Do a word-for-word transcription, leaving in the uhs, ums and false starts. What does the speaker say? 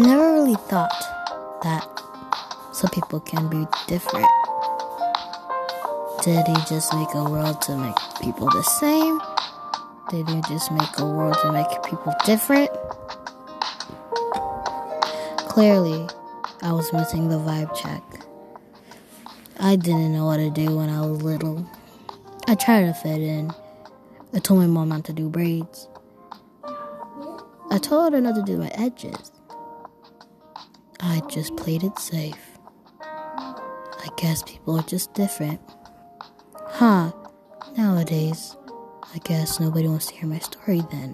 I never really thought that some people can be different. Did he just make a world to make people the same? Did he just make a world to make people different? Clearly, I was missing the vibe check. I didn't know what to do when I was little. I tried to fit in. I told my mom not to do braids. I told her not to do my edges. I just played it safe. I guess people are just different. Huh, nowadays, I guess nobody wants to hear my story then.